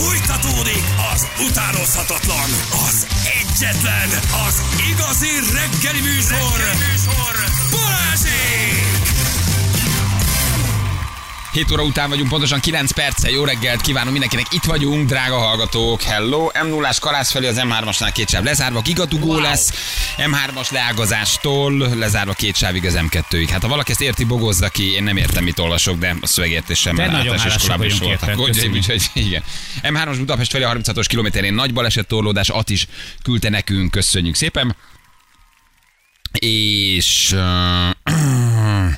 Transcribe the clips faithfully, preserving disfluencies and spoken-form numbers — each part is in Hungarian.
Fújtatódik az utánozhatatlan, az egyetlen, az igazi reggeli műsor, reggeli műsor. Balázsék! hét óra után vagyunk, pontosan kilenc perccel. Jó reggelt kívánom mindenkinek, itt vagyunk, drága hallgatók. Hello, em nullás kalász felé, az em hármasnál két sáv lezárva, gigatugó wow. lesz, em hármas leágazástól lezárva két sávig az em kettőig. Hát ha valaki ezt érti, bogozza ki, én nem értem, mit olvasok, de a szövegértés sem már általános iskolában is voltak. Gondjaim, úgyhogy igen. em hármas Budapest felé a harminchatos kilométerén nagy baleset torlódás, At is küldte nekünk, köszönjük szépen. És... Uh,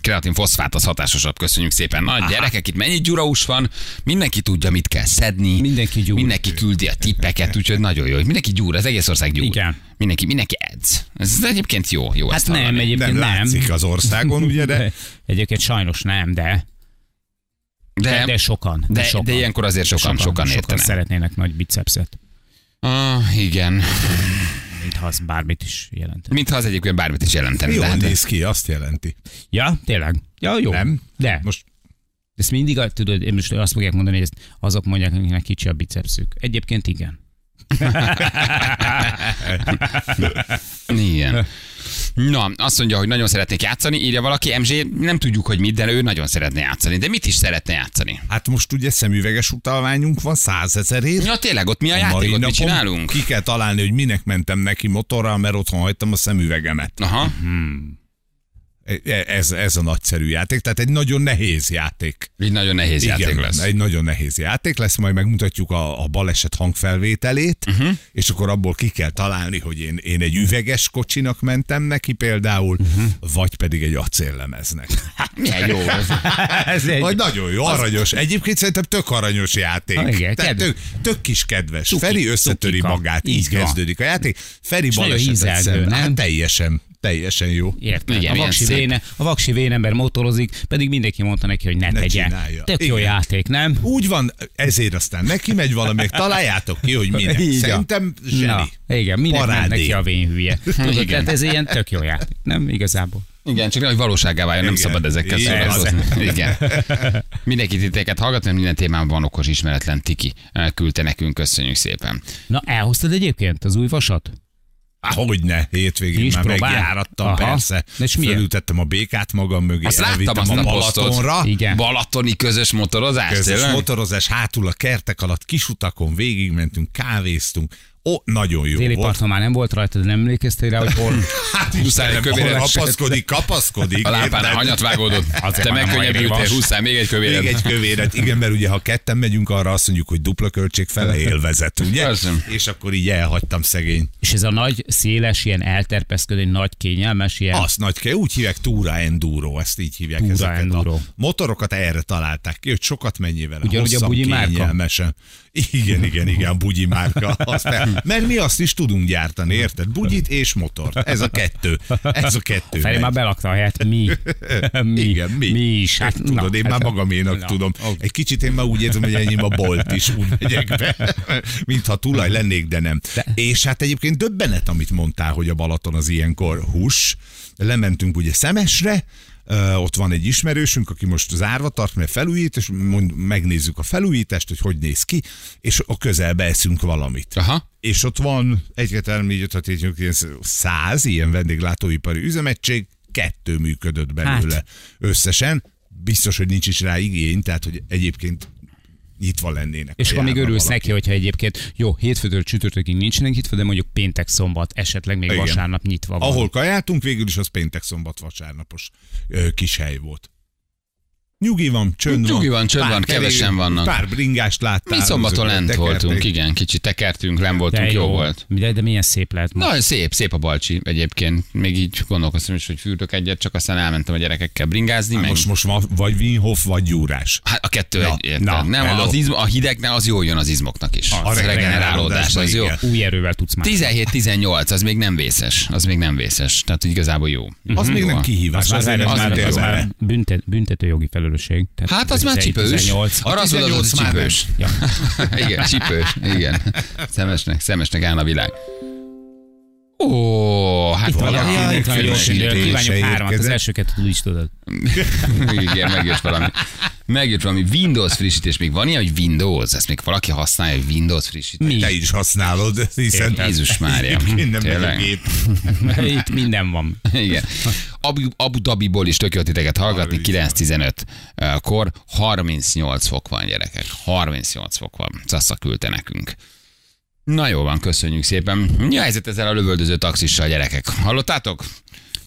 kreatin foszfát az hatásosabb, köszönjük szépen. Nagy Aha. gyerekek, itt mennyi gyurahús van, mindenki tudja, mit kell szedni, mindenki, gyúr. mindenki küldi a tippeket, úgyhogy nagyon jó. Mindenki gyúr, az egész ország gyúr. Igen. Mindenki, mindenki edz. Ez egyébként jó. jó hát nem, hallani. egyébként nem. Látszik az országon, ugye, de... Egyébként sajnos nem, de... De, de, de, sokan, de, de sokan. De ilyenkor azért sokan, sokan, sokan értenek. Sokan szeretnének nagy bicepset. Ah, igen. Mintha az bármit is jelenteni. Mintha az egyébként bármit is jelenteni. Jól hát néz ki, azt jelenti. Ja, tényleg. Ja, jó. Nem? De. Most... Ezt mindig, tudod, én most azt fogják mondani, hogy ezt azok mondják, akiknek kicsi a bicepszük. Egyébként igen. Igen. Na, azt mondja, hogy nagyon szeretnék játszani, írja valaki, em zé, nem tudjuk, hogy mit, de ő nagyon szeretne játszani. De mit is szeretne játszani? Hát most ugye szemüveges utalványunk van százezer év. Ja tényleg, ott mi a, a játékot, mit csinálunk? Ki kell találni, hogy minek mentem neki motorral, mert otthon hagytam a szemüvegemet. Aha. Hmm. Ez, ez a nagyszerű játék, tehát egy nagyon nehéz játék. Egy nagyon nehéz Igen, játék lesz. Egy nagyon nehéz játék lesz, majd megmutatjuk a, a baleset hangfelvételét, uh-huh. és akkor abból ki kell találni, hogy én, én egy üveges kocsinak mentem neki például, uh-huh. vagy pedig egy acéllemeznek. Hát milyen jó ez. ez egy... Vagy nagyon jó, aranyos. Az... Egyébként szerintem tök aranyos játék. Ha, igen, tehát tök, tök kis kedves. Tuki, Feri összetöri tukika. magát, így Iga. kezdődik a játék. Feri és balesetet szemben. Hát teljesen. Teljesen jó. Értem. Ugye, a, vaksi véne, a vaksi vénember motorozik, pedig mindenki mondta neki, hogy ne, ne tegye. Csinálja. Tök Igen. jó játék, nem? Úgy van, ezért aztán neki megy valamelyik, találjátok ki, hogy minek. Szerintem zseni. Na, igen, minek ment neki a vénhülye. Tudod, tehát ez ilyen tök jó játék, nem igazából? Igen, csak hogy valóságá váljon, nem szabad ezekkel szórakozni. Igen. Mindenki titeket hallgatni, minden témában van okos ismeretlen tiki. Küldte nekünk, köszönjük szépen. Na, elhoztad egyébként az új vasat? Ah, hogyne, hétvégén Is már próbál? megjárattam, persze. Fölültettem a békát magam mögé, azt elvittem láttam, a Balatonra. Igen. Balatoni közös motorozás. Közös tényleg? motorozás, hátul a kertek alatt, kisutakon végigmentünk, kávéztunk. Ó, nagyon jó Déli volt. Parton már nem volt rajta, de nem emlékeztél rá, hogy hol... Hát Istenem, hol kapaszkodik, kapaszkodik. A lámpánál hanyat vágódott. Te megkönnyebbültél, húszál még egy kövéret. Még egy kövéret, igen, mert ugye ha ketten megyünk, arra azt mondjuk, hogy dupla költség fele élvezet, ugye? Köszön. És akkor így elhagytam szegény. És ez a nagy, széles, ilyen elterpeszködő, nagy kényelmes ilyen... Azt nagy kell, úgy hívják túra enduro, ezt így hívják. Túra ezeket enduro. A motorokat erre találták ki, hogy sokat menjél vele, hosszabb, kényelmesen. Igen, igen, igen, bugyi márka. Aztán, mert mi azt is tudunk gyártani, érted? Bugyit és motort. Ez a kettő. Ez a kettő. Feri már belakta a helyet. Mi? mi? Igen, mi? mi is. Hát, hát, tudod, na, én már magaménak na, tudom. Okay. Egy kicsit én már úgy érzem, hogy enyém a bolt is úgy megyek be, mintha tulaj lennék, de nem. De. És hát egyébként döbbenet, amit mondtál, hogy a Balaton az ilyenkor hús. Lementünk ugye Szemesre, ott van egy ismerősünk, aki most zárva tart, mert felújít, és mond, megnézzük a felújítást, hogy hogy néz ki, és a közelbe eszünk valamit. Aha. És ott van egy, kettő, három, négy, öt, hat, hét, nyolc, száz ilyen vendéglátóipari üzemegység, kettő működött belőle hát. összesen. Biztos, hogy nincs is rá igény, tehát hogy egyébként nyitva lennének. És akkor még örülsz valaki. neki, hogyha egyébként jó, hétfőtől csütörtökig nincsenek nyitva, de mondjuk péntek, szombat, esetleg még Igen. vasárnap nyitva van. Ahol kajáltunk, végül is az péntek, szombat, vasárnapos ö, kis hely volt. Nyugi van, csönd van. Nyugi van, csönd van, kevesen vannak. Pár bringást láttál. Mi szombaton lent voltunk, igen, kicsit tekertünk, lent voltunk, jó, jó volt. De, de milyen szép lett. Na, szép, szép a Balcsi egyébként. Még így gondolkoztam is, hogy fürdök egyet, csak aztán elmentem a gyerekekkel bringázni. Hát meg... Most most ma, vagy Winhoff, vagy Gyúrás. Hát a kettő na, egy. Na, nem, na, az izmo, a hidegnál az jól jön az izmoknak is. Az, a regenerálódás, az jó. Új erővel tudsz már. tizenhét tizennyolc, az még nem vészes. Az még nem vészes. Tehát igazából jó. Az még nem kihívás. Az már büntető jogi felül. Tehát hát az már csipős. Arra az oda, az csipős. Ja. Igen, csipős. Igen. Szemesnek, szemesnek állna a világ. Ó, hát valami különbségítése érkezett. Az elsőket úgy is tudod. Igen, megjött valami. Megjött valami Windows frissítés. Még van ilyen, hogy Windows? Ezt még valaki használja, hogy Windows frissítés? Te is használod, hiszen... Jézus Mária. Minden megépít. Itt minden van. Igen. Abu, Abu Dhabiból is tök jó titeket hallgatni, kilenc tizenöt kor. harmincnyolc fok van, gyerekek. harmincnyolc fok van. Cassa küldte nekünk. Na jó van, köszönjük szépen. Mi a helyzet ezzel a lövöldöző taxissal, gyerekek? Hallottátok?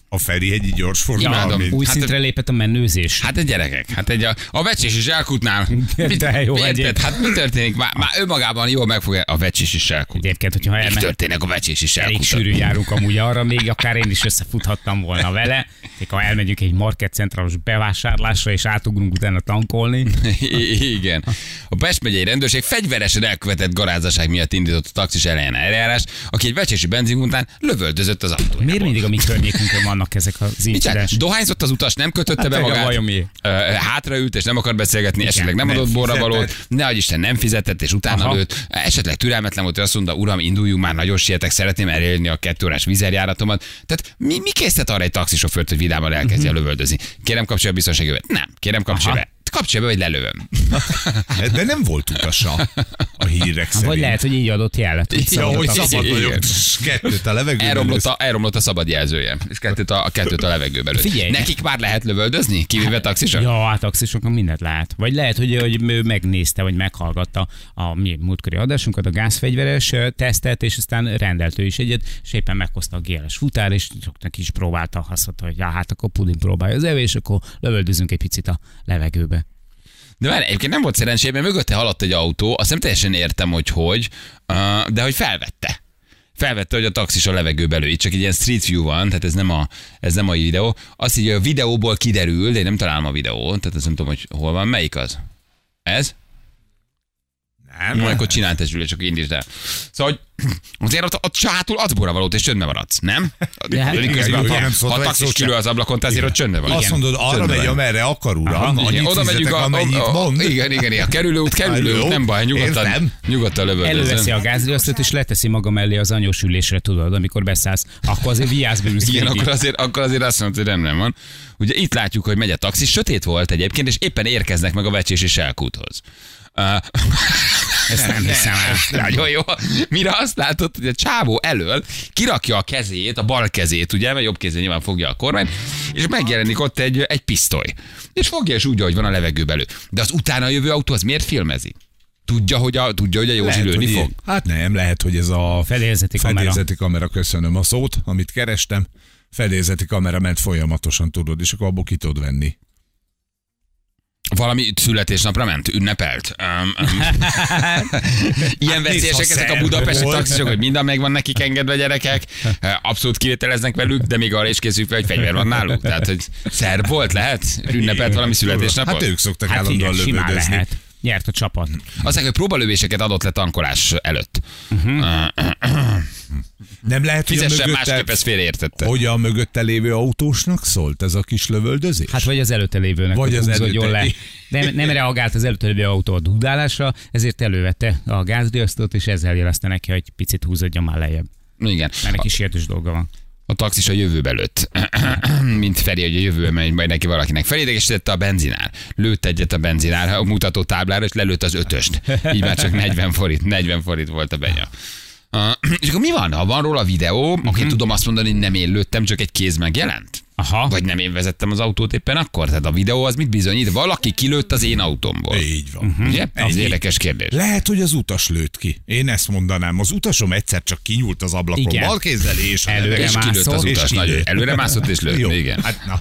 A Feri egy gyors formában. Ja, új hát szintre lépett a menőzés. Hát egy gyerekek, hát egy a, a Vecsés is elkutnál. De jó egyébként. Hát mi történik? Már, már önmagában jól megfogja a Vecsés is elkut. Egyébként, hogyha elmehet. Mi történik a Vecsés is elkut? Elég sűrűn járunk amúgy arra, még akár én is összefuthattam volna vele. Még ha elmegyünk egy marketcentrálos bevásárlásra, és átugrunk utána tankolni. Igen. A Pest megyei rendőrség fegyveresen elkövetett garázdaság miatt indított a taxis ellen eljárás, aki egy vecsési benzinkútnál lövöldözött az autójával. Miért mindig a mi környékünkön vannak ezek az incidens? Dohányzott az utas, nem kötötte hát be magát, hátraült és nem akar beszélgetni, igen, esetleg nem, nem adott borravalót, ne adj Isten, nem fizetett és utána aha. lőtt, esetleg türelmetlen volt, hogy azt mondta, uram, induljunk már, nagyon sietek, szeretném elérni a kettő órás vízerjáratomat. Tehát mi, mi készített arra egy taxisofőrt, hogy vidáman elkezdje uh-huh. lövöldözni? Kérem, kapcsolja a biztonsági övet? Nem, kérem, kapcsolja be. Kapcsolja be, hogy lelövöm. De nem volt utasa a hírek szerint. Vagy lehet, hogy így adott jelet. Hogy szabad vagyok. Kettőt a levegőben. Elromlott a, elromlott a szabad jelzője. És kettőt a, a, kettőt a levegőben. Figyelj, nekik már lehet lövöldözni? Kivéve taxisok? Ja, a taxisokon mindent lehet. Vagy lehet, hogy, hogy ő megnézte, vagy meghallgatta a mi múltkori adásunkat, a gázfegyveres tesztet, és aztán rendelt ő is egyet, és éppen meghozta a gé el es futár, és soknak is próbálta, használta, hogy ja, hát akkor pudin próbálja az evés, akkor lövöldözünk egy picit a levegőbe. De már egyébként nem volt szerencsében, mögötte haladt egy autó, azt nem teljesen értem, hogy hogy, de hogy felvette. Felvette, hogy a taxis a levegőbe lő. Itt csak egy ilyen street view van, tehát ez nem a, ez nem a videó. Azt így a videóból kiderül, de én nem találom a videót, tehát azt nem tudom, hogy hol van. Melyik az? Ez? Nem. Majd akkor csinált ez ülés, csak indítsd el. Szóval, azért ott, ott sátul adsz borravalót, és csöndbe maradsz, nem? Ja, közben, jó, ha, ha a taxis külő az ablakon, te azért ott csöndbe vagy. Azt mondod, arra megy, amerre akar, uram. Oda megyünk, amennyit mond. Igen, igen, igen. A kerülőút, kerülőút, nem baj, nyugodtan, nyugodtan lövöldözöm. Előveszi a gázriasztót, és leteszi maga mellé az anyós ülésre, tudod, amikor beszállsz. Akkor azért vigyázz belőle. Igen, akkor azért, akkor azért azt mondod, hogy nem, nem van. Ugye itt látjuk, hogy megy a taxis, sötét volt egyébként, és éppen érkeznek meg a Vecsés és Selkúthoz. Uh, ezt nem hiszem el. Nagyon jó. Mire azt látod, hogy a csávó elől kirakja a kezét, a bal kezét, ugye, mert jobb kézzel nyilván fogja a kormányt, és megjelenik ott egy, egy pisztoly. És fogja, és úgy, ahogy van a levegőben lő. De az utána jövő autó, az miért filmezi? Tudja, hogy a, tudja, hogy a Józsi lehet, lőni fog? Hát nem, lehet, hogy ez a fedélzeti kamera. kamera, köszönöm a szót, amit kerestem. Fedélzeti kamera ment folyamatosan, tudod, és akkor abból ki tudod venni. Valami születésnapra ment, ünnepelt. Um, um. Ilyen veszélyesek ezek a budapesti taxisok, hogy minden megvan nekik engedve, gyerekek. Abszolút kivételeznek velük, de még arra is készül fel, hogy fegyver van náluk. Tehát, hogy szerb volt, lehet? Ünnepelt valami születésnapot? Hát ők szoktak hát állandóan lövöldözni. Nyert a csapat. Aztán, hogy próbalövéseket adott le tankolás előtt. Uh-huh. Uh-huh. Nem lehet, hogy a, mögötte, hogy a mögötte lévő autósnak szólt ez a kis lövöldözés? Hát vagy az előtte lévőnek. Vagy az előtte le. Nem, nem reagált az előtte lévő autó a dudálásra, ezért elővette a gázdiasztót, és ezzel jelezte neki, hogy picit húzódja már lejjebb. Igen. Mert neki sértős dolga van. A taxis a jövőbe lőtt. Mint Feri, hogy a jövőbe megy majd neki valakinek. Felidegesítette a benzinár. Lőtt egyet a benzinár, a mutató táblára, és lelőtt az ötöst. Így már csak negyven forint. negyven forint volt a benya. Uh, és akkor mi van? Ha van róla videó, uh-huh. akkor tudom azt mondani, hogy nem én lőttem, csak egy kéz megjelent. Aha. Vagy nem én vezettem az autót éppen akkor? Tehát a videó az mit bizonyít? Valaki kilőtt az én autómból. Így van. Uh-huh. Ugye? Ez egy érdekes kérdés. Lehet, hogy az utas lőtt ki. Én ezt mondanám. Az utasom egyszer csak kinyúlt az ablakon bal kézzel, és előre és kilőtt az utas. Nagyon. Előre mászott és lőtt. Jó. Igen. Hát na.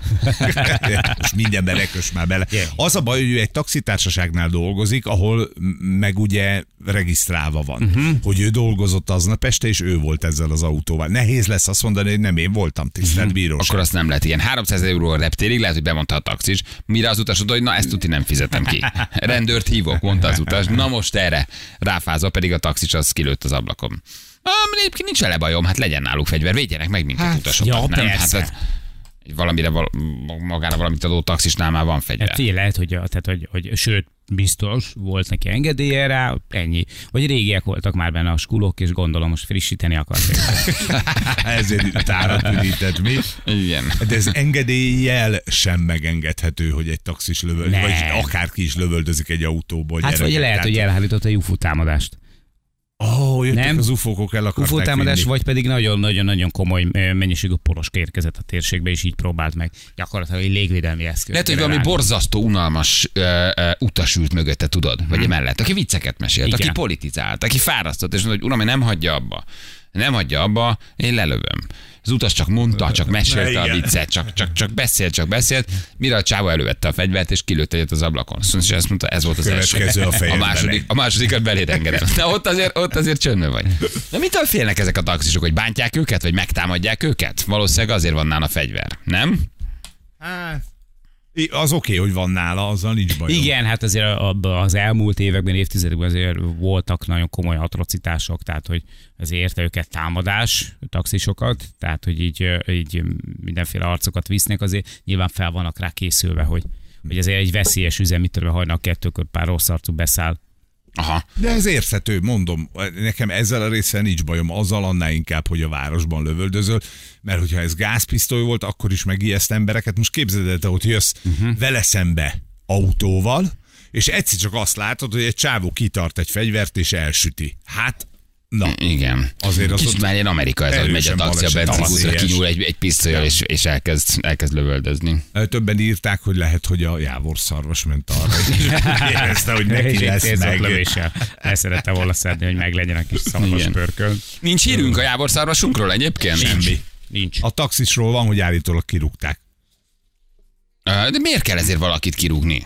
Most mindenbe bekös már bele. Yeah. Az a baj, hogy ő egy taxitársaságnál dolgozik, ahol meg ugye regisztrálva van. Uh-huh. Hogy ő dolgozott aznap este, és ő volt ezzel az autóval. Nehéz lesz azt mondani, hogy nem én voltam, tisztelt uh-huh. bíróság. Akkor azt nem lehet. Igen, háromszáz euró a reptérig, lehet, hogy bemondta a taxis, mire az utas oda, hogy na ezt tuti nem fizetem ki. Rendőrt hívok, mondta az utas, na most erre ráfázva, pedig a taxis az kilőtt az ablakon. Egyébként nincs vele bajom, hát legyen náluk fegyver, védjenek meg minket hát, utasokat. Ja, nem? Persze. Hát, valamire, val- magára valamit adó taxisnál már van fegyver. Hát, figyelj, lehet, hogy, a, tehát, hogy, hogy sőt, biztos, volt neki engedélye rá, ennyi. Vagy régiek voltak már benne a skulok, és gondolom most frissíteni akarták. Ezért itt tárat üdített, mi? Igen. De ez engedéllyel sem megengedhető, hogy egy taxis lövöldözik, vagy akárki is lövöldözik egy autóból. Hát vagy lehet, tehát... hogy elhárított egy u ef o támadást. Oh, jöttek nem? Az ufókok el akarták u ef o támadás, vagy pedig nagyon-nagyon-nagyon komoly mennyiségű poroska érkezett a térségbe, és így próbált meg gyakorlatilag egy légvédelmi eszköz. Lehet, hogy valami borzasztó, unalmas uh, uh, utas ült mögötte, tudod, vagy hmm. mellett, aki vicceket mesélt, igen, aki politizált, aki fárasztott, és mondta, hogy uram, én nem hagyja abba, nem hagyja abba, én lelövöm. Az utas csak mondta, csak mesélte a viccet, csak, csak, csak beszélt, csak beszélt, mire a csávó elővette a fegyvert, és kilőtt egyet az ablakon. Szóval és azt mondta, ez volt az első. A, a, második, a másodikat beléd engedem. Na ott azért, ott azért csöndben vagy. Na mitől félnek ezek a taxisok, hogy bántják őket, vagy megtámadják őket? Valószínűleg azért van nála fegyver, nem? Hát... Az oké, okay, hogy van nála, azzal nincs baj. Igen, hát azért az elmúlt években, évtizedekben azért voltak nagyon komoly atrocitások, tehát hogy azért érte őket támadás, taxisokat, tehát hogy így, így mindenféle arcokat visznek, azért nyilván fel vannak rá készülve, hogy, hogy azért egy veszélyes üzem, mit tudom, hajnal kettőkor pár rossz arcú beszáll. Aha. De ez érthető, mondom, nekem ezzel a részsel nincs bajom, azzal annál inkább, hogy a városban lövöldözöl, mert hogyha ez gázpisztoly volt, akkor is megijeszt embereket. Most képzeld el, te ott jössz uh-huh. vele szembe autóval, és egyszer csak azt látod, hogy egy csávó kitart egy fegyvert, és elsüti. Hát, na. Igen. Azért az kicsit már ilyen Amerika ez, hogy megy a taxi a benzinkútra, kinyúl egy, egy pisztolyal, és, és elkezd, elkezd lövöldözni. Többen írták, hogy lehet, hogy a jávorszarvas ment arra, és érezte, hogy neki lesz meg. El szerette volna szedni, hogy meglegyen a kis szarvas pörkölt. Nincs hírünk a jávorszarvasunkról egyébként? Semmi. Nincs. A taxisról van, hogy állítólag kirúgták. De miért kell ezért valakit kirúgni?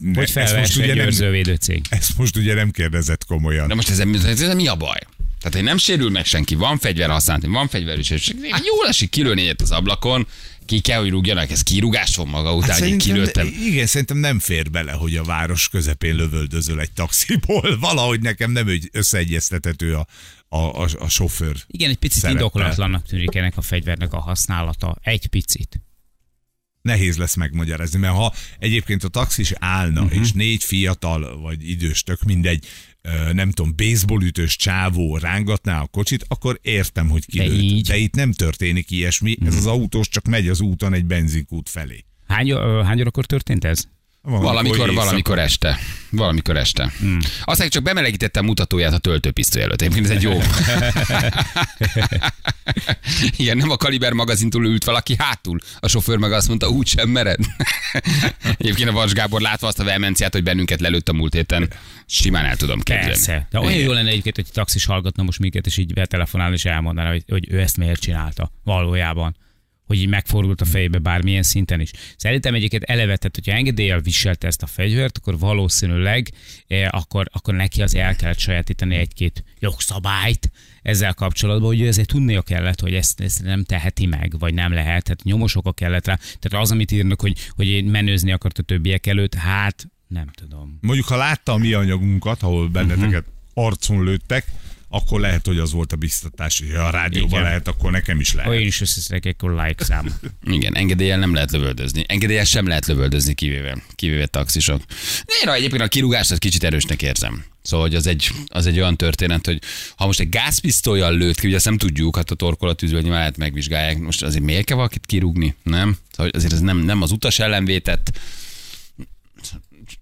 Ne, hogy felvesz egy őrzővédő cég. Ezt most ugye nem kérdezett komolyan. De most ez, ez, ez mi a baj? Tehát, hogy nem sérül meg senki, van fegyver használt, van fegyver is, és jól esik kilőni egyet az ablakon, ki kell, hogy rúgjanak, ez kirúgás van maga után, hát hogy kilőttem. Igen, szerintem nem fér bele, hogy a város közepén lövöldözöl egy taxiból. Valahogy nekem nem összeegyeztethető a, a, a, a sofőr. Igen, egy picit szerepel. Indokolatlannak tűnik ennek a fegyvernek a használata. Egy picit. Nehéz lesz megmagyarázni, mert ha egyébként a taxis állna, uh-huh. és négy fiatal, vagy idős, tök mindegy, nem tudom, baseballütős csávó rángatná a kocsit, akkor értem, hogy kilőtt. De, De itt nem történik ilyesmi, uh-huh. ez az autós csak megy az úton egy benzinkút felé. Hány, hány órakor történt ez? Valamikor, valamikor, valamikor este. Valamikor este. Hmm. Aztán csak bemelegítette a mutatóját a töltőpisztoly előtt. Én ez egy jó. Igen, nem a Kaliber magazintól ült valaki hátul. A sofőr meg azt mondta, úgy sem mered. Egyébként a Vas Gábor látva azt a vehemenciát, hogy bennünket lelőtt a múlt héten, simán el tudom képzelni. Persze. De olyan jó lenne egyébként, hogy taxis hallgatna most minket, és így betelefonálni, és elmondaná, hogy, hogy ő ezt miért csinálta valójában, hogy így megfordult a fejébe bármilyen szinten is. Szerintem egyébként elevetett, hogyha engedéllyel viselte ezt a fegyvert, akkor valószínűleg eh, akkor, akkor neki az el kellett sajátítani egy-két jogszabályt ezzel kapcsolatban, hogy ezért tudnia kellett, hogy ezt, ezt nem teheti meg, vagy nem lehet, tehát nyomosok kellett rá. Tehát az, amit írnak, hogy, hogy én menőzni akart a többiek előtt, hát nem tudom. Mondjuk, ha látta a mi anyagunkat, ahol benneteket uh-huh. arcon lőttek, akkor lehet, hogy az volt a biztatás, hogy ha a rádióban igen. lehet, akkor nekem is lehet. Ó, én is összeszedek egy like szám. Igen, engedéllyel nem lehet lövöldözni. Engedéllyel sem lehet lövöldözni, kivéve, kivéve taxisok. De én egyébként a kirúgást az kicsit erősnek érzem. Szóval hogy az, egy, az egy olyan történet, hogy ha most egy gázpisztolyjal lőtt ki, ugye azt nem tudjuk, hát a torkolatűzből nyilván lehet megvizsgálják, most azért miért kell valakit kirúgni, nem? Szóval azért ez nem, nem az utas ellen vétett,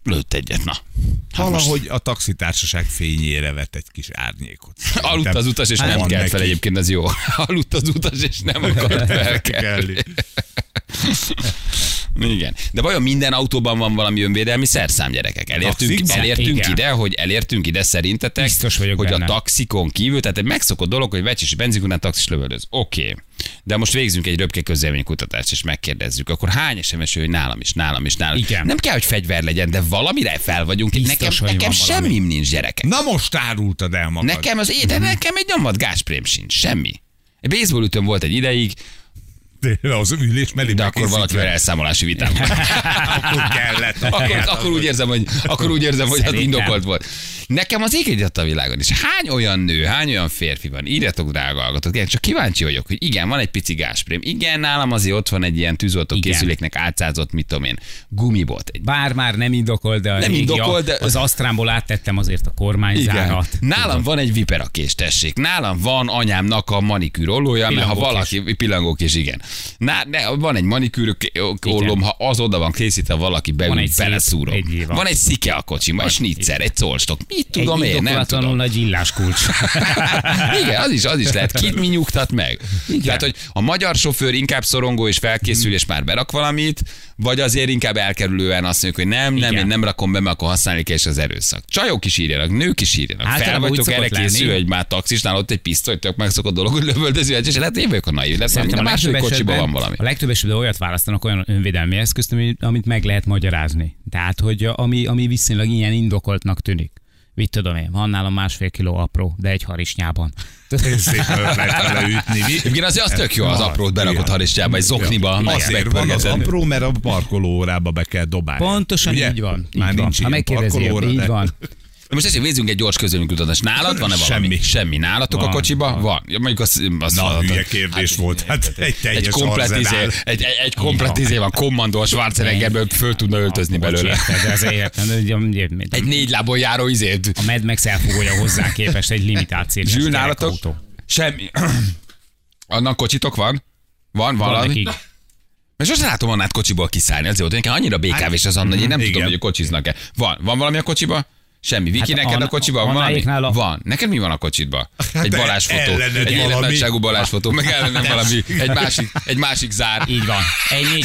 lőtt egyet, na. Hát valahogy most... a taxitársaság fényére vett egy kis árnyékot. Szerintem. Aludt az utas, és hát nem kelt fel, egyébként az jó. Aludt az utas, és nem akart felkelni. Igen. De vajon minden autóban van valami önvédelmi szerszám, gyerekek? Elértünk, elértünk ide, hogy elértünk ide szerintetek, biztos vagyok hogy benne. A taxikon kívül, tehát egy megszokott dolog, hogy Vecsés benzinkútnál taxis lövöldöz. Oké. Okay. De most végzünk egy röpke közvéleménykutatást, és megkérdezzük, akkor hány es em es hogy nálam is, nálam is, nálam is. Igen. Nem kell, hogy fegyver legyen, de valamire fel vagyunk. Biztos, nekem nekem semmim nincs, gyerekek. Na most árultad el magad. Nekem az éde, mm. nekem egy nyomat gázprém sincs, semmi. Baseballütőm volt egy ideig, Az ülés mellé. De akkor valakivel elszámolási vitám. Akkor kellett. Akkor, akkor úgy érzem, hogy, akkor úgy érzem, hogy az indokolt volt. Nekem az ég a világon is. Hány olyan nő, hány olyan férfi van? Írjatok, drága hallgatók. Én csak kíváncsi vagyok, hogy igen, van egy pici gásprém. Igen, nálam azért ott van egy ilyen tűzoltó készüléknek átszázott, mit tudom én, gumibot. Bár már nem indokolt, de, nem indokolt, de... az asztrámból áttettem azért a kormányzárat. Nálam tudom. Van egy viperakés, tessék. Nálam van anyámnak a manikűr ollója, mert ha valaki pillangók is igen. Na, ne, van egy manikűr ollóm, ha az oda van készítve, valaki beül, beleszúrom. Egy van egy szike a kocsimban, egy snitzer, egy colstok. Mit tudom egy én, nem tudom. Nagy illáskulcs. Igen, az is, az is lehet. Kit mi nyugtat meg? Igen. Tehát, hogy a magyar sofőr inkább szorongó és felkészül, és már berak valamit, vagy azért inkább elkerülően azt mondjuk, hogy nem, nem, igen. Én nem rakom be, mert akkor használni kell, és az erőszak. Csajok is írjanak, nők is írjanak. Fel vagytok erre készül, hogy már taxisnál ott egy pisztoly, tök megszokott dolog, hogy lövöldöző, és lehet én vagyok a naiv, lesz, mint a második kocsiban van valami. A legtöbb esetben olyat választanak, olyan önvédelmi eszközt, amit meg lehet magyarázni. Tehát, hogy ami, ami viszonylag ilyen indokoltnak tűnik. Mit tudom én, van nálam másfél kiló apró, de egy harisnyában. Szépen lehet leütni. Egyébként azért az tök jó, az aprót berakott harisnyába, egy zokniba. Azért van az apró, mert a parkolóórába be kell dobálni. Pontosan így van. Már nincs ilyen parkolóóra. Így van. Most ezt végzünk egy gyors közönműkutatást. Nálad van-e valami? Semmi. Semmi. Nálatok van, a kocsiba? Van. van. Ja, mondjuk az, az na, hülye a... kérdés hát, volt. Hát egy teljes egy komplet izé, egy, egy komplet izé van, kommandó a Schwarzeneggerből föl tudna öltözni a belőle. Egy négy lábon járó izét. A Mad Max elfogója hozzá képest egy limitáció. Zsűl, nálatok? Semmi. Annak kocsitok van? Van valami? Mert sosem látom annát kocsiból kiszállni. Azért volt, hogy annyira bé ká vés az annak, hogy én nem tudom, hogy kocsiznak-e. Van. Van valami a kocsiba? Semmi. Viki, hát neked a, a kocsiban van valami? A... Van. Neked mi van a kocsidban? Egy Balázsfotó. Egy életnagyságú Balázsfotó. Meg ellenem valami. Egy másik, egy másik zár. Így van. Egy, négy...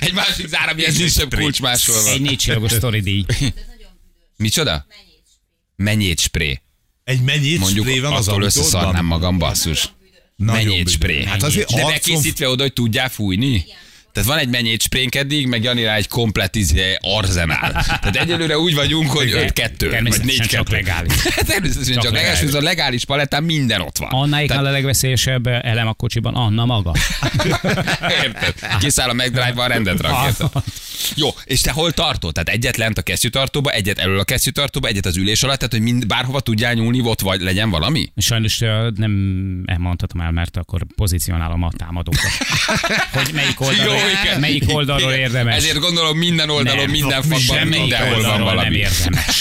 egy másik zár, ami egy kisebb kulcs máshol van. Egy négy csillagos sztoridíj. Micsoda? Menyét spré. Egy menyét spré van az, attól összeszarnám magam, basszus. Menyét spré. De bekészítve oda, hogy tudjál fújni? Tehát van egy mennyét sprénk eddig, meg Jani rá egy komplet izé arzenál. Tehát egyelőre úgy vagyunk, hogy öt kettő. Természetesen csak legális. Természetesen csak legális, és a legális palettán minden ott van. Annáiknál a legveszélyesebb elem a kocsiban, Anna maga. Érted. Kiszáll a megdrive-ban, rendet rakja. Jó, és te hol tartod? Tehát egyet lent a kesztyűtartóba, egyet elől a kesztyűtartóba, egyet az ülés alatt, tehát hogy mind, bárhova tudjál nyúlni, ott vagy, legyen valami? Sajnos nem mondhatom el, mert akkor pozícionálom a támadókat. Hogy melyik oldalról, jó, melyik oldalról érdemes. Ezért gondolom minden oldalon, nem, minden fakban, mindenhol van valami. Nem érdemes.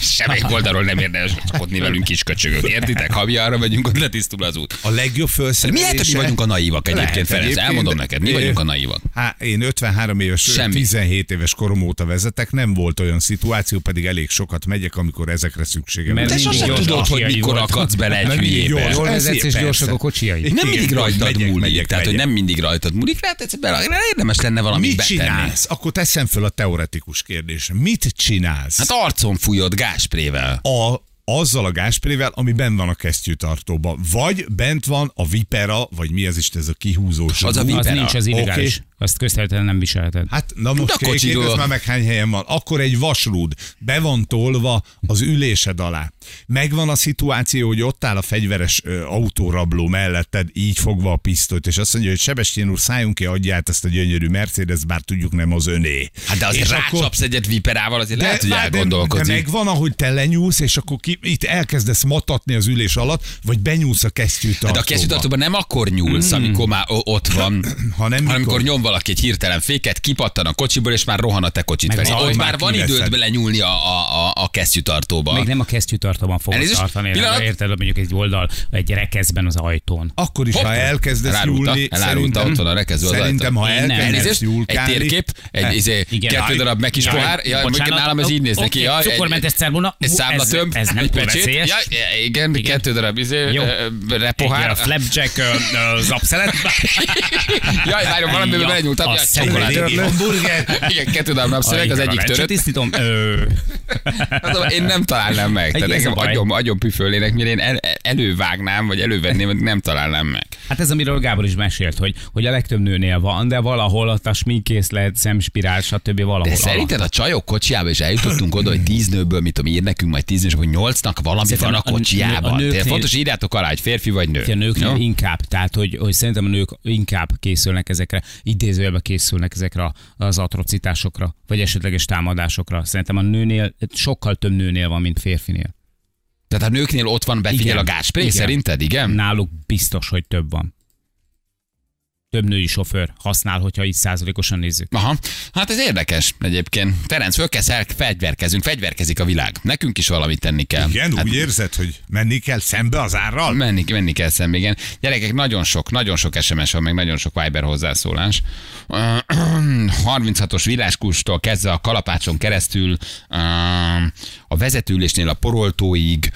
Semmelyik oldalról nem érdemes, csak ott velünk kis köcsögök. Értitek? Ha mi arra megyünk, ott letisztul az út. A legjobb felszerelése... Miért, mi vagyunk a naívak egyébként, Ferenc? Elmondom neked, mi vagyunk a naívak. Hát én ötvenhárom éves. Semmi. tizenhét éves korom óta vezetek, nem volt olyan szituáció, pedig elég sokat megyek, amikor ezekre szükségem. Mert te sosem tudod, hogy mikor akadsz bele egy hülyébe. Jól vezetsz és gyorsak a kocsiai. Nem mindig rajtad múlik. Tehát, hogy nem mindig rajtad múlik, lehet, érdemes lenne valamit betenni. Mit csinálsz? Akkor teszem föl a teoretikus kérdés. Mit csinálsz? Hát arcon fújod gásprével. A... azzal a gásprével, ami bent van a kesztyűtartóba. Vagy bent van a vipera, vagy mi az is, ez a kihúzós. Az a vipera. Az nincs, az illegális. Okay. Azt közvetlenül nem viselheted. Hát, na most kérdez már meg, hány helyen van. Akkor egy vasrúd be van tolva az ülésed alá. Megvan a szituáció, hogy ott áll a fegyveres ö, autórabló melletted, így fogva a pisztolyt, és azt mondja, hogy Sebestyén úr, szálljunk ki, adja át ezt a gyönyörű Mercedes, bár tudjuk, nem az öné. Hát de azért rácsapsz egyet viperával, azért de, lehet, hogy elgondolkozni. Megvan, ahogy te lenyúlsz, és akkor ki, itt elkezdesz matatni az ülés alatt, vagy benyúlsz a kesztyűtartóba. De a kesztyűtartóban nem akkor nyúlsz, mm. amikor már ott van, hanem amikor nyom valaki egy hirtelen féket, kipattan a kocsiból, és már rohan a te kocsit felé. Ott már van időd belenyúlni a, a, a, a kesztyűtartóba. Még nem a kesztyűtartóban fogsz tartani, érted, mondjuk egy oldal, egy rekeszben az ajtón. Akkor is, Hopp, ha elkezdesz elárulta, nyúlni, elárulta, ott van a rekeszben az ajtón. Szerintem, ha elkezdesz nyúlkálni. Egy térkép, egy izé, kettő darab meg is pohár, mondjuk nálam ez így néz neki. Cukormentes celbuna, ez nem veszélyes. Igen, kettő darab izé, repohár. A flapjack zapszelet. Jaj, várjon, valamiben belenyúltam, hogy a csokoládé. Hamburger. Igen, kettő darab napszöveg, az egyik törött. Tisztítom. Én nem találnám meg. engem agyon, agyon püfölnének, mire én el, elővágnám, vagy elővenném, vagy nem találnám meg. Hát ez, amiről Gábor is mesélt, hogy, hogy a legtöbb nőnél van, de valahol ott a sminkkészlet, szemspirál, stb. Valahol. De szerinted alatt. A csajok kocsiába is eljutottunk oda, hogy tíz nőből, mit tudom, ír nekünk majd tíz nő, és hogy nyolcnak valami szerintem van a kocsiában. A nőknél... Fontos, írjátok alá, hogy férfi vagy nő. A nőknél no? inkább, tehát hogy, hogy szerintem a nők inkább készülnek ezekre, idézőjelben készülnek ezekre az atrocitásokra, vagy esetleges támadásokra. Szerintem a nőnél sokkal több nőnél van, mint férfinél. Tehát a nőknél ott van, befigyel igen, a gáspré, szerinted, igen? Náluk biztos, hogy több van. Több női sofőr használ, hogyha így százalékosan nézzük. Aha, hát ez érdekes egyébként. Ferenc, fölkeszel, fegyverkezünk, fegyverkezik a világ. Nekünk is valamit tenni kell. Igen, hát, úgy érzed, hogy menni kell szembe az árral? Menni, menni kell szembe, igen. Gyerekek, nagyon sok, nagyon sok es em es van, meg nagyon sok Viber hozzászólás. harminchatos viláskustól kezdve a kalapácson keresztül, a vezetőülésnél a poroltóig,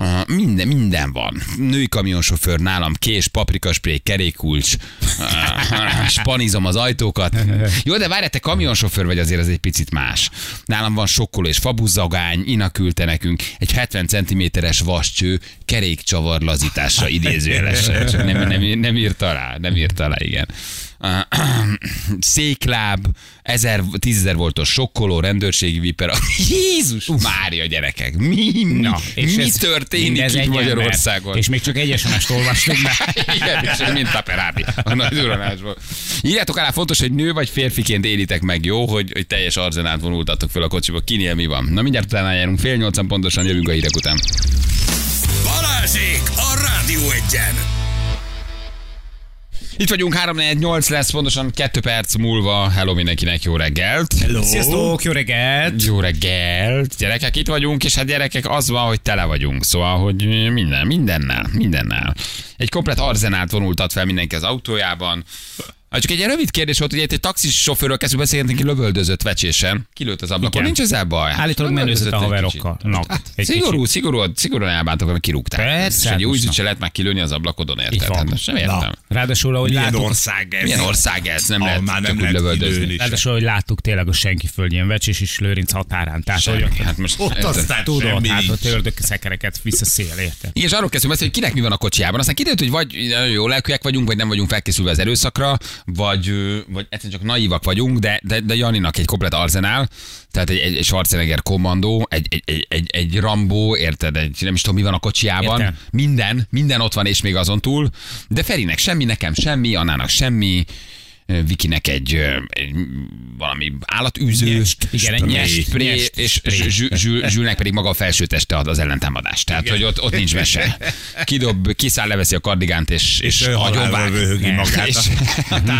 Uh, minden, minden van. Női kamionsofőr nálam, kés, paprikaspré, kerékkulcs, uh, spanizom az ajtókat. Jó, de várj, te kamionsofőr vagy, azért ez egy picit más. Nálam van sokkoló és fabuzzagány, Ina küldte nekünk egy hetven centiméteres vascső kerékcsavar lazításra idézőjelesen. Nem, nem, nem írta rá, nem írta rá, igen. Uh, székláb, tízezer voltos sokkoló, rendőrségi viper. Jézus Mária, gyerekek, mi, na, és mi történik ez itt Magyarországon? És még csak egy es em est olvastunk be. Igen, és mint taperádi. A nagy duranásból. Írjátok alá, fontos, hogy nő vagy férfiként élitek meg, jó? Hogy, hogy teljes arzenát vonultatok fel a kocsiba. Kinél mi van? Na mindjárt utána járunk, fél nyolcan pontosan jövünk a hírek után. Balázsék a Rádió Egyen! Itt vagyunk, három negyvennyolc lesz, pontosan kettő perc múlva. Hello mindenkinek, jó reggelt! Hello! Sziasztok, jó reggelt! Jó reggelt! Gyerekek, itt vagyunk, és hát gyerekek, az van, hogy tele vagyunk. Szóval, hogy minden, mindennel, mindennel. Egy komplet arzenát vonultat fel mindenki az autójában. Csak egy rövid kérdés volt, hogy egy taxis sofőrről kezdve beszélgetni, ki lövöldözött Vecsésen, kilőtt az ablakon, nincs ezzel baj. Állítólag menőzött a haverokkal. No, hát, szigorú, szigorú, szigorúan elbántak, amit kirúgták. Persze. Egy új se lehet már kilőni az ablakodon, érted? Hát most sem értem. Ráadásul, ahogy milyen látok, ország ez? Milyen ország ez? Nem lehet, már nem lehet lövöldözni. Ráadásul, ahogy láttuk, tényleg a senki földjén Vecsés és Lőrinc határán. Hát most ott aztán tudom, hát ott ördög szekereket vissza szél, érted? És arról kezdünk beszélni, hogy kinek mi van a kocsiában. Aztán kiderült, hogy vagy jó lelkűek vagyunk, vagy nem vagyunk felkészülve az erőszakra. Vagy, vagy egyszerűen csak naívak vagyunk, de, de, de Janinak egy komplet arzenál, tehát egy, egy Schwarzenegger kommandó, egy, egy, egy, egy Rambó, érted, egy, nem is tudom, mi van a kocsiában. Értem. Minden, minden ott van, és még azon túl, de Ferinek semmi, nekem semmi, Annának semmi, Vikinek egy, egy valami állatűző, spré, és Zsülnek pedig maga a felső teste ad az ellentámadást. Tehát, igen, hogy ott, ott nincs mese. Kidob, kiszáll, leveszi a kardigánt, és, és, és agyonvág. És,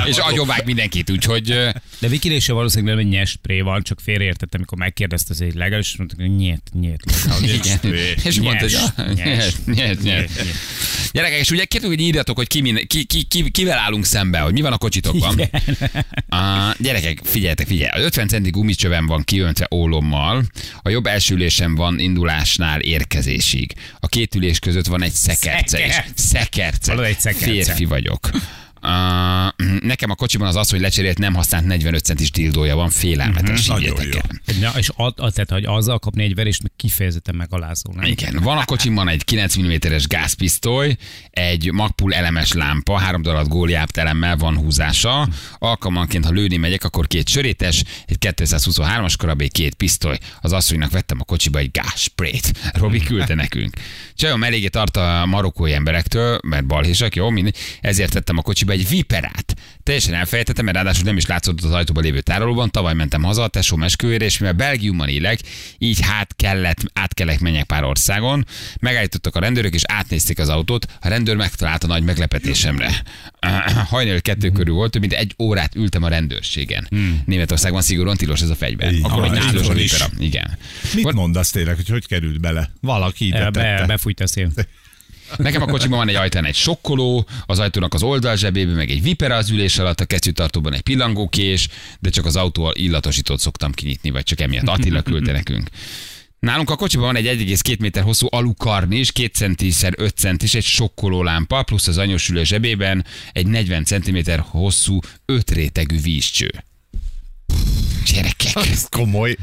és agyonvág mindenkit, úgyhogy... De Vikinél se valószínűleg nem egy nyespré van, csak félreértett, amikor megkérdezte az egy legalábbis, és mondta, hogy nyét, nyét. És mondta, hogy nyét, nyét. Gyerekek, és ugye kértük, hogy írjatok, hogy kivel állunk szembe, hogy mi van a kocsitokban. A gyerekek, figyeljetek, figyelj, ötven centi gumicsövem van kiöntve ólommal, a jobb első ülésem van indulásnál érkezésig. A két ülés között van egy szekerce. Szeker. És szekerce. Egy szekerce. Férfi vagyok. Uh, nekem a kocsiban az az, hogy lecserélt nem használt negyvenöt centis dildója van, félelmetes. Uh-huh. Nagyon jó. Na, és az, az, tehát, hogy azzal kapni egy verést, meg kifejezetten megalázó. Nem? Igen, van a kocsimban egy kilenc milliméteres gázpisztoly, egy Magpul elemes lámpa, három darab góliáb telemmel van húzása, alkalmanként, ha lőni megyek, akkor két sörétes, egy kétszázhuszonhármas karabé, két pisztoly. Az asszonynak vettem a kocsiba egy gázsprét. Robi küldte nekünk. Csajom eléggé tart a marokkói emberektől, mert balhésak, jó, mindegy. Ezért vettem a kocsiba egy viperát. Teljesen elfelejtettem, mert ráadásul nem is látszott az ajtóban lévő tárolóban. Tavaly mentem haza a tesóm esküvőjére, és mivel Belgiumban élek, így hát kellett, át kellett menjek pár országon. Megállítottak a rendőrök, és átnézték az autót. A rendőr megtalálta nagy meglepetésemre. Hajnali kettő körül volt, mint egy órát ültem a rendőrségen. Hmm. Németországban szigorúan tilos ez a fegyver. Igen. Akkor egy tilos a vipera. Igen. Mit Or... mondasz tényleg, hogy hogy került bele? Valaki ide tette. Befújt a szél. Nekem a kocsiban van egy ajtán egy sokkoló, az ajtónak az oldalzsebében meg egy vipera az ülés alatt, a kesztyűtartóban egy pillangókés, de csak az autóval illatosítót szoktam kinyitni, vagy csak emiatt. Attila küldte nekünk. Nálunk a kocsiban van egy egy egész két méter hosszú alukarnis, két centi szer öt centis, egy sokkoló lámpa, plusz az anyós ülő zsebében egy negyven centiméter hosszú öt rétegű vízcső. Gyerekek! Ez komoly!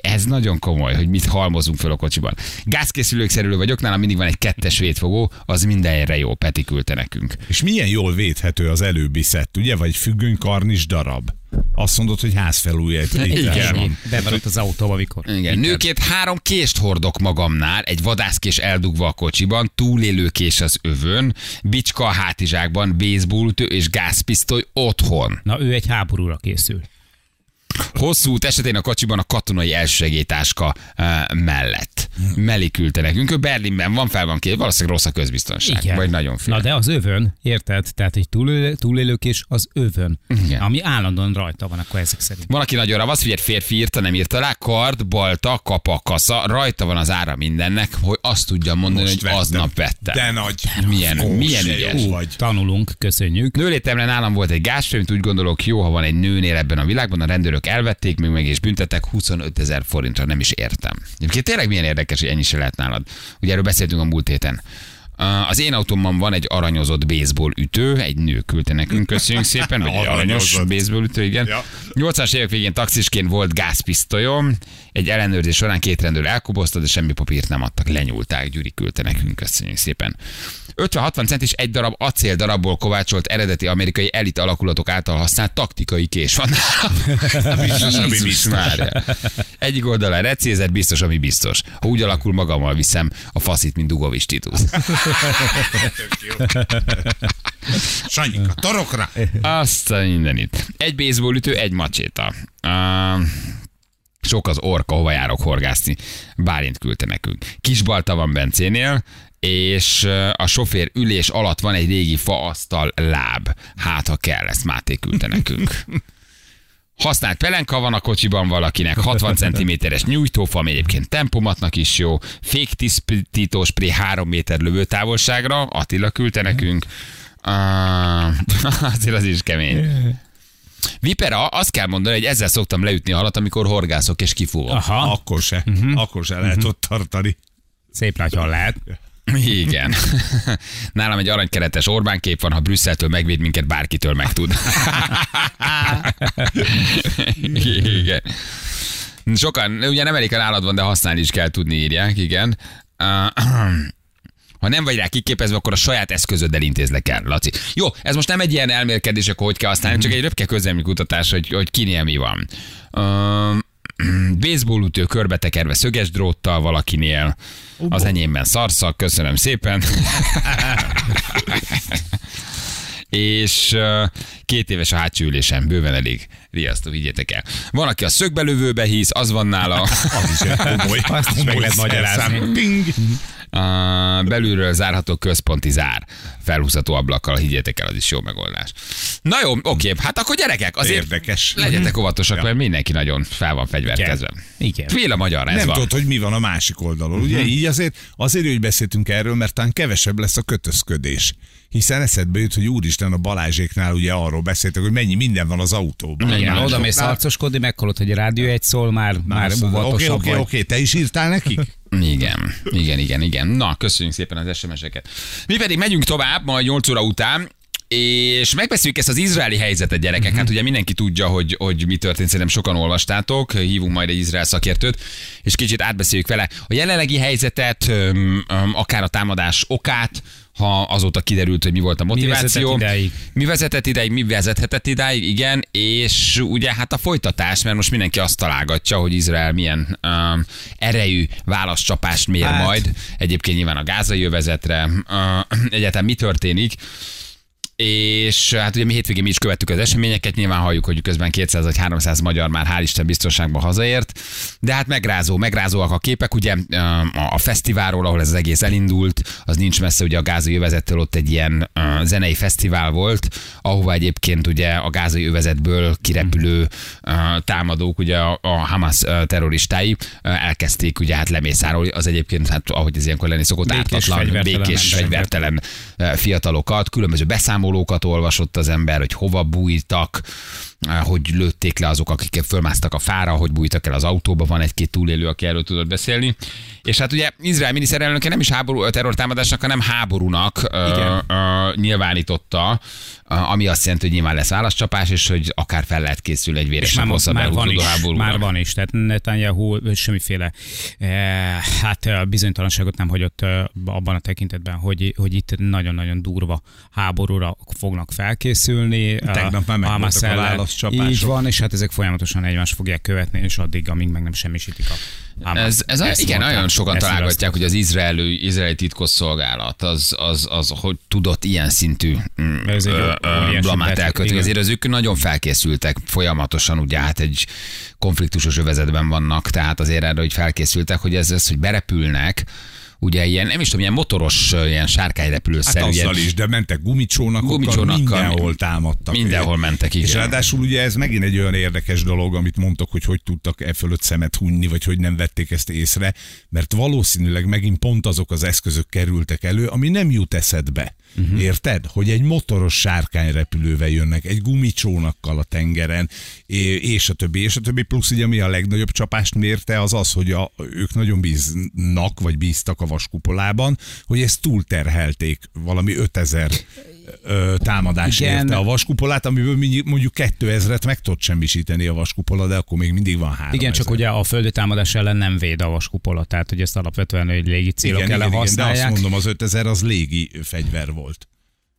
Ez nagyon komoly, hogy mit halmozunk föl a kocsiban. Gázkészülők szerelő vagyok, nálam mindig van egy kettes védfogó, az mindenre jó, Peti küldte nekünk. És milyen jól védhető az előbbi szett, ugye? Vagy függönykarnis darab. Azt mondod, hogy házfelújítás. Bevaradt az autóba, mikor. Igen. Nőként három kést hordok magamnál, egy vadászkés eldugva a kocsiban, túlélőkés az övön, bicska a hátizsákban, baseballütő és gázpisztoly otthon. Na, ő egy háborúra készül. Hosszú út esetén a kocsiban a katonai elsősegélytáska uh, mellett. Meli küldte nekünk. Ő Berlinben van, fel van két, valószínűleg rossz a közbiztonság. Igen. Vagy nagyon fél. Na de az övön, érted? Tehát egy túlélő, túlélőkés az övön, igen, ami állandóan rajta van, akkor ezek szerint. Van, aki nagyon ravasz, figyelj, férfi írta, nem írta rá, kard, balta, kapa, kasza, rajta van az ára mindennek, hogy azt tudja mondani, most hogy vettem, aznap vettem. De nagy. Milyen, oh, milyen ügyes. Vagy. Tanulunk, köszönjük. Nőlétemre nálam volt egy gázső, amit úgy gondolok, jó, ha van egy nőnél ebben a világban, a rendőrök elvették, még meg is büntettek huszonötezer forintra, nem is értem. Egyébként tényleg milyen érdekes, hogy ennyi se lehet nálad. Ugye erről beszéltünk a múlt héten. Az én autómban van egy aranyozott baseball ütő, egy nő küldte nekünk, köszönjük szépen, vagy egy aranyos baseball ütő, igen. Ja. nyolcvanas évek végén taxisként volt gázpisztolyom, egy ellenőrzés során két rendőr elkobozta, de semmi papírt nem adtak, lenyúlták, Gyuri küldte nekünk, köszönjük szépen. ötven-hatvan centis egy darab acél darabból kovácsolt eredeti amerikai elit alakulatok által használt taktikai kés van nálam. Biztos, ami biztos. Egyik oldalán recézett, biztos, ami biztos. Ha úgy alakul, magammal viszem a faszit, mint Dugovics Titus. Sanyika, torokra! Azt a mindenit. Egy baseballütő, egy macséta. Uh... Sok az orka, hova járok horgászni. Bálint küldte nekünk. Kisbalta van Bencénél, és a sofér ülés alatt van egy régi faasztal láb. Hát, ha kell, ezt Máté küldte nekünk. Használt pelenka van a kocsiban valakinek, hatvan centiméteres nyújtófa, ami egyébként tempomatnak is jó, féktisztító spray három méter lövőtávolságra, Attila küldte nekünk. Uh, azért az is kemény. Vipera, azt kell mondani, hogy ezzel szoktam leütni a halat, amikor horgászok és kifúvok. Aha. Akkor se. Uh-huh. Akkor se lehet uh-huh. ott tartani. Szép nagy hal lehet. Igen. Nálam egy aranykeretes Orbán kép van, ha Brüsszeltől megvéd minket, bárkitől megtud. Igen. Sokan, ugye nem elég a nálad van, de használni is kell tudni, írják, igen. Ha nem vagy rá kiképezve, akkor a saját eszközöddel intézlek el, Laci. Jó, ez most nem egy ilyen elmélkedés, akkor hogy kell használni, csak egy röpke közlemény kutatás, hogy, hogy kinél mi van. Um, baseball ütő körbetekerve szöges dróttal valakinél, az enyémben szarszak, köszönöm szépen. És uh, két éves a hátsó ülésen, bőven elég. Riasztó, higgyétek el. Van, aki a szögbelövőbe hisz, az van nála. Az is egy komoly. Azt meg lehet magyarázni. Uh, belülről zárható központi zár. Felhúzható ablakkal, higgyétek el, az is jó megoldás. Na jó, oké, hát akkor gyerekek, azért érdekes. Legyetek óvatosak, ja. Mert mindenki nagyon fel van fegyverkezve. Igen. Fél a magyar, ez nem van. Tudod, hogy mi van a másik oldalon, ugye? Uh-huh. Így azért, azért, hogy beszéltünk erről, mert talán kevesebb lesz a kötözködés. Hiszen eszedbe jut, hogy úristen, a Balázséknál ugye arról beszéltek, hogy mennyi minden van az autóban. Igen, oda mész harcoskodni, meghalod, hogy a rádió egy szól, már óvatosabb vagy. Oké, oké, oké, te is írtál nekik? Igen, igen, igen, igen. Na, köszönjük szépen az es em es-eket. Mi pedig megyünk tovább, majd nyolc óra után, és megbeszéljük ezt az izraeli helyzetet, gyerekek. Hát ugye mindenki tudja, hogy, hogy mi történt, szerintem sokan olvastátok, hívunk majd egy izrael szakértőt, és kicsit átbeszéljük vele a jelenlegi helyzetet, akár a támadás okát, ha azóta kiderült, hogy mi volt a motiváció. Mi vezetett ideig. Mi vezetett ideig, mi vezethetett ideig, igen, és ugye hát a folytatás, mert most mindenki azt találgatja, hogy Izrael milyen um, erejű válaszcsapást mér hát. Majd, egyébként nyilván a gázai övezetre, uh, egyáltalán mi történik, és hát ugye mi hétvégén mi is követtük az eseményeket, nyilván halljuk, hogy közben kétszáz vagy háromszáz magyar már hál' Isten biztonságban hazaért, de hát megrázó, megrázóak a képek, ugye a fesztiválról, ahol ez az egész elindult, az nincs messze, ugye a gázai övezettől ott egy ilyen zenei fesztivál volt, ahova egyébként ugye a gázai övezetből kirepülő támadók, ugye a Hamas terroristái elkezdték ugye hát lemészárolni, az egyébként hát ahogy ez ilyenkor lenni szokott, ártatlan, békés, fegyvertelen fiatalokat, különböző beszámolókat olvasott az ember, hogy hova bújtak, hogy lőtték le azok, akik fölmásztak a fára, hogy bújtak el az autóba, van egy-két túlélő, aki erről tudott beszélni. És hát ugye Izrael miniszterelnöke nem is háború, terrortámadásnak, hanem háborúnak ö, ö, nyilvánította, ami azt jelenti, hogy nyilván lesz válaszcsapás, és hogy akár fel lehet készül egy véres nap hosszabb elhúzódó háborúnak. Már van is, tehát Netanyahu semmiféle e, hát bizonytalanságot nem hagyott abban a tekintetben, hogy, hogy itt nagyon-nagyon durva háborúra fognak felkészülni. Tegnap már megmondtak a válaszcsapások. Így van, és hát ezek folyamatosan egymást fogják követni, és addig, amíg meg nem semmisítik a Hamas. Ez, ez a, igen, nagyon sokan találgatják, hogy az izraeli, izraeli titkosszolgálat az, az, az, az, hogy tudott ilyen szintű blamát elkövetni. Ezért az ők nagyon felkészültek folyamatosan, ugye hát egy konfliktusos övezetben vannak, tehát azért erre, hogy felkészültek, hogy ez az, hogy berepülnek, ugye ilyen, nem is tudom, ilyen motoros, ilyen sárkányrepülőszerű. Hát azzal is, de mentek gumicsónakokkal, gumicsónakkal mindenhol támadtak. Mindenhol mentek, igen. És ráadásul ugye ez megint egy olyan érdekes dolog, amit mondtok, hogy hogy tudtak e fölött szemet hunyni, vagy hogy nem vették ezt észre, mert valószínűleg megint pont azok az eszközök kerültek elő, ami nem jut eszedbe. Uh-huh. Érted? Hogy egy motoros sárkányrepülővel jönnek, egy gumicsónakkal a tengeren, és a többi, és a többi. Plusz ugye, ami a legnagyobb csapást mérte, az az, hogy a, ők nagyon bíznak, vagy bíztak a vaskupolában, hogy ezt túlterhelték valami ötezer támadás igen. Érte a vaskupolát, amiből mondjuk kétezret meg tud semmisíteni a vaskupola, de akkor még mindig van három. Igen, ezer. Csak ugye a földi támadás ellen nem véd a vaskupola, tehát hogy ezt alapvetően egy légi célok igen, ellen igen, használják. De azt mondom, az ötezer az légi fegyver volt,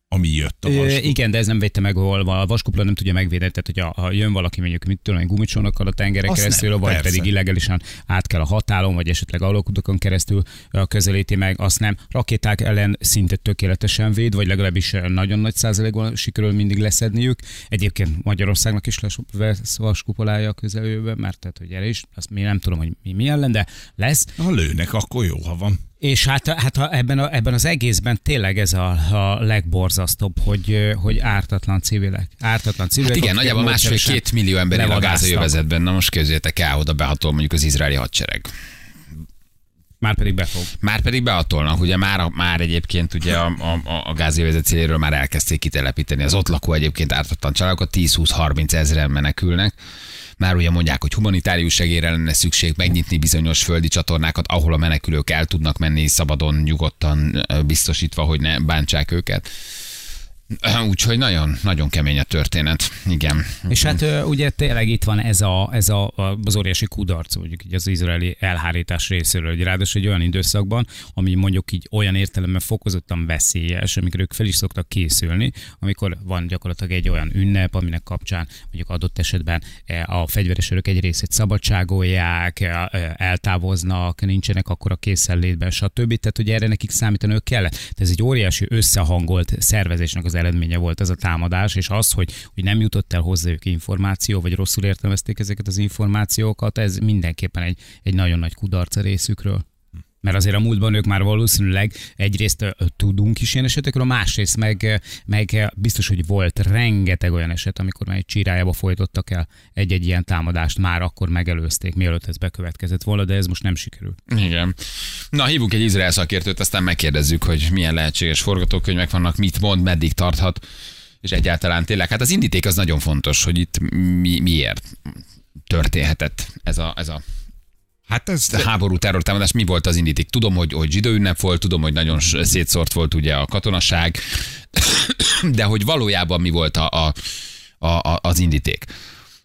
ami jött a vaskupola. Igen, de ez nem védte meg, hol a vaskupola nem tudja megvédeni, tehát hogyha jön valaki mondjuk mit tudom, gumicsónakkal a tengeren azt keresztül, nem, vagy persze. Pedig illegálisan át kell a határon, vagy esetleg alakudokon keresztül közelíti meg, azt nem. Rakéták ellen szinte tökéletesen véd, vagy legalábbis nagyon nagy százalékban sikerül mindig leszedniük. Egyébként Magyarországnak is lesz vaskupolája a közeljövőben, mert tehát, hogy erre is, azt még nem tudom, hogy mi, mi ellen, de lesz. Ha lőnek, akkor jó, ha van. És hát, hát ebben, a, ebben az egészben tényleg ez a, a legborzasztóbb, hogy, hogy ártatlan civilek. Ártatlan civilek. Hát igen, nagyjából másfél-két millió ember él a gázai övezetben. Na most képzeljétek el, oda behatol mondjuk az izraeli hadsereg. Már pedig befog. Már pedig behatolnak, ugye már, már egyébként ugye a, a, a gázai övezet céléről már elkezdték kitelepíteni. Az ott lakó egyébként ártatlan családokat, tíz-húsz-harminc ezeren menekülnek. Már ugye mondják, hogy humanitárius segélyre lenne szükség megnyitni bizonyos földi csatornákat, ahol a menekülők el tudnak menni szabadon, nyugodtan, biztosítva, hogy ne bántsák őket. Úgyhogy nagyon, nagyon kemény a történet. Igen. És hát ugye tényleg itt van ez, a, ez a, az óriási kudarc, mondjuk így az izraeli elhárítás részéről, hogy ráadásul egy olyan időszakban, ami mondjuk így olyan értelemben fokozottan veszélyes, amikor ők fel is szoktak készülni, amikor van gyakorlatilag egy olyan ünnep, aminek kapcsán mondjuk adott esetben a fegyveres örök egy részét szabadságolják, eltávoznak, nincsenek akkor a készenlétben, stb. Tehát ugye erre nekik számítani ők kellett. Tehát ez egy óriási összehangolt szervezésnek az eredménye volt ez a támadás, és az, hogy, hogy nem jutott el hozzájuk információ, vagy rosszul értelmezték ezeket az információkat, ez mindenképpen egy, egy nagyon nagy kudarc a részükről. Mert azért a múltban ők már valószínűleg egyrészt tudunk is ilyen esetekről, másrészt meg, meg biztos, hogy volt rengeteg olyan eset, amikor már egy csírájába folytottak el egy-egy ilyen támadást, már akkor megelőzték, mielőtt ez bekövetkezett volna, de ez most nem sikerült. Igen. Na, hívunk egy izrael szakértőt, aztán megkérdezzük, hogy milyen lehetséges forgatókönyvek vannak, mit mond, meddig tarthat, és egyáltalán tényleg. Hát az indíték az nagyon fontos, hogy itt mi, miért történhetett ez a... Ez a Hát ez a háború, terrortámadás, mi volt az indíték? Tudom, hogy, hogy zsidó ünnep volt, tudom, hogy nagyon szétszórt volt ugye a katonaság, de hogy valójában mi volt a, a, a, az indíték?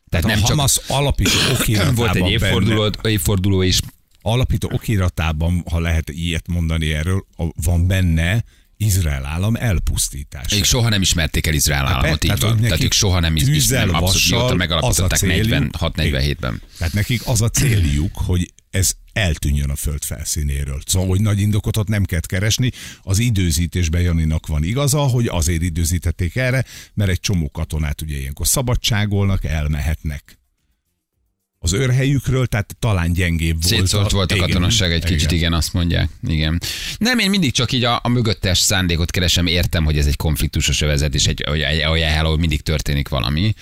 Tehát a nem Hamas csak alapító okiratában volt egy évforduló, évforduló is. Alapító okiratában, ha lehet ilyet mondani erről, van benne Izrael állam elpusztítása. Ők soha nem ismerték el Izrael államot, így van. Tehát ők soha nem ismerték, abszolút megalapították negyvenhat negyvenhétben. Tehát nekik az a céljuk, hogy ez eltűnjön a föld felszínéről. Szóval, hogy nagy indokotot nem kell keresni. Az időzítésben Janinak van igaza, hogy azért időzítették erre, mert egy csomó katonát ugye ilyenkor szabadságolnak, elmehetnek az őrhelyükről, tehát talán gyengébb volt. Szétszórt volt a katonosság egy kicsit, igen, azt mondják. Igen. Nem, én mindig csak így a, a mögöttes szándékot keresem, értem, hogy ez egy konfliktusos övezet, és egy olyan, ahol mindig történik valami,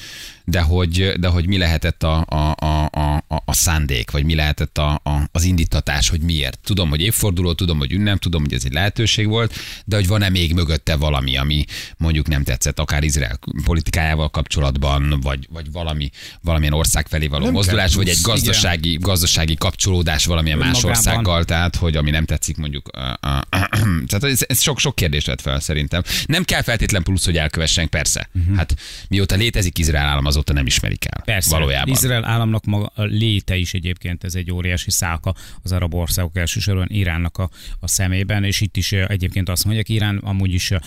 de hogy, de hogy mi lehetett a, a, a, a, a szándék, vagy mi lehetett a, a, az indítatás, hogy miért. Tudom, hogy évforduló, tudom, hogy ünnep, tudom, hogy ez egy lehetőség volt, de hogy van-e még mögötte valami, ami mondjuk nem tetszett, akár Izrael politikájával kapcsolatban, vagy, vagy valami, valamilyen ország felé való nem mozdulás, kell, vagy egy gazdasági, gazdasági kapcsolódás valamilyen más magában. Országgal, tehát hogy ami nem tetszik mondjuk. A, a, tehát ez, ez sok, sok kérdés lett fel szerintem. Nem kell feltétlen plusz, hogy elkövessenk, persze. Uh-huh. Hát mióta létezik Izrael állam, azóta nem ismerik el. Persze, valójában. Izrael államnak maga a léte is egyébként ez egy óriási szálka az arab országok, elsősorban Iránnak a, a szemében, és itt is egyébként azt mondják, Irán amúgy is uh,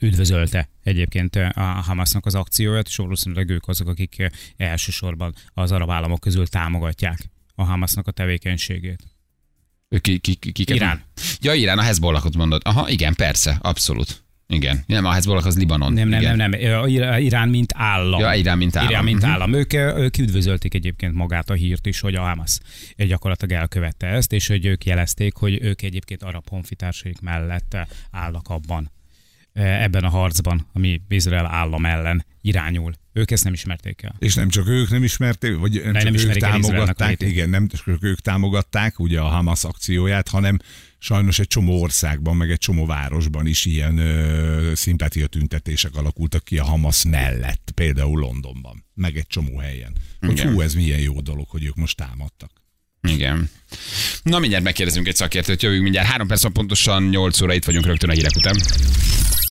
üdvözölte egyébként a Hamasnak az akcióját, és valószínűleg ők azok, akik elsősorban az arab államok közül támogatják a Hamasnak a tevékenységét. Ki, ki, ki, ki, Irán. Ja, Irán, a Hezbollahot mondod. Aha, igen, persze, abszolút. Igen. Nem, a Hezbollah az Libanon. Nem, nem, igen. nem, nem. Irán mint állam. Ja, Irán mint állam. Irán mint állam. Ők, ők üdvözölték egyébként magát a hírt is, hogy a Hamas gyakorlatilag elkövette ezt, és hogy ők jelezték, hogy ők egyébként arab honfitársaik mellett állnak abban. Ebben a harcban, ami Izrael állam ellen irányul. Ők ezt nem ismerték el. És nem csak ők nem ismerték, vagy nem, nem csak ők támogatták, igen, nem csak ők támogatták ugye a Hamas akcióját, hanem sajnos egy csomó országban, meg egy csomó városban is ilyen ö, szimpátia tüntetések alakultak ki a Hamas mellett, például Londonban, meg egy csomó helyen. Hogy hú, ez milyen jó dolog, hogy ők most támadtak. Igen. Na mindjárt megkérdezünk egy szakértőt, jövünk mindjárt. Három perc pontosan, nyolc óra, itt vagyunk rögtön a hírek után.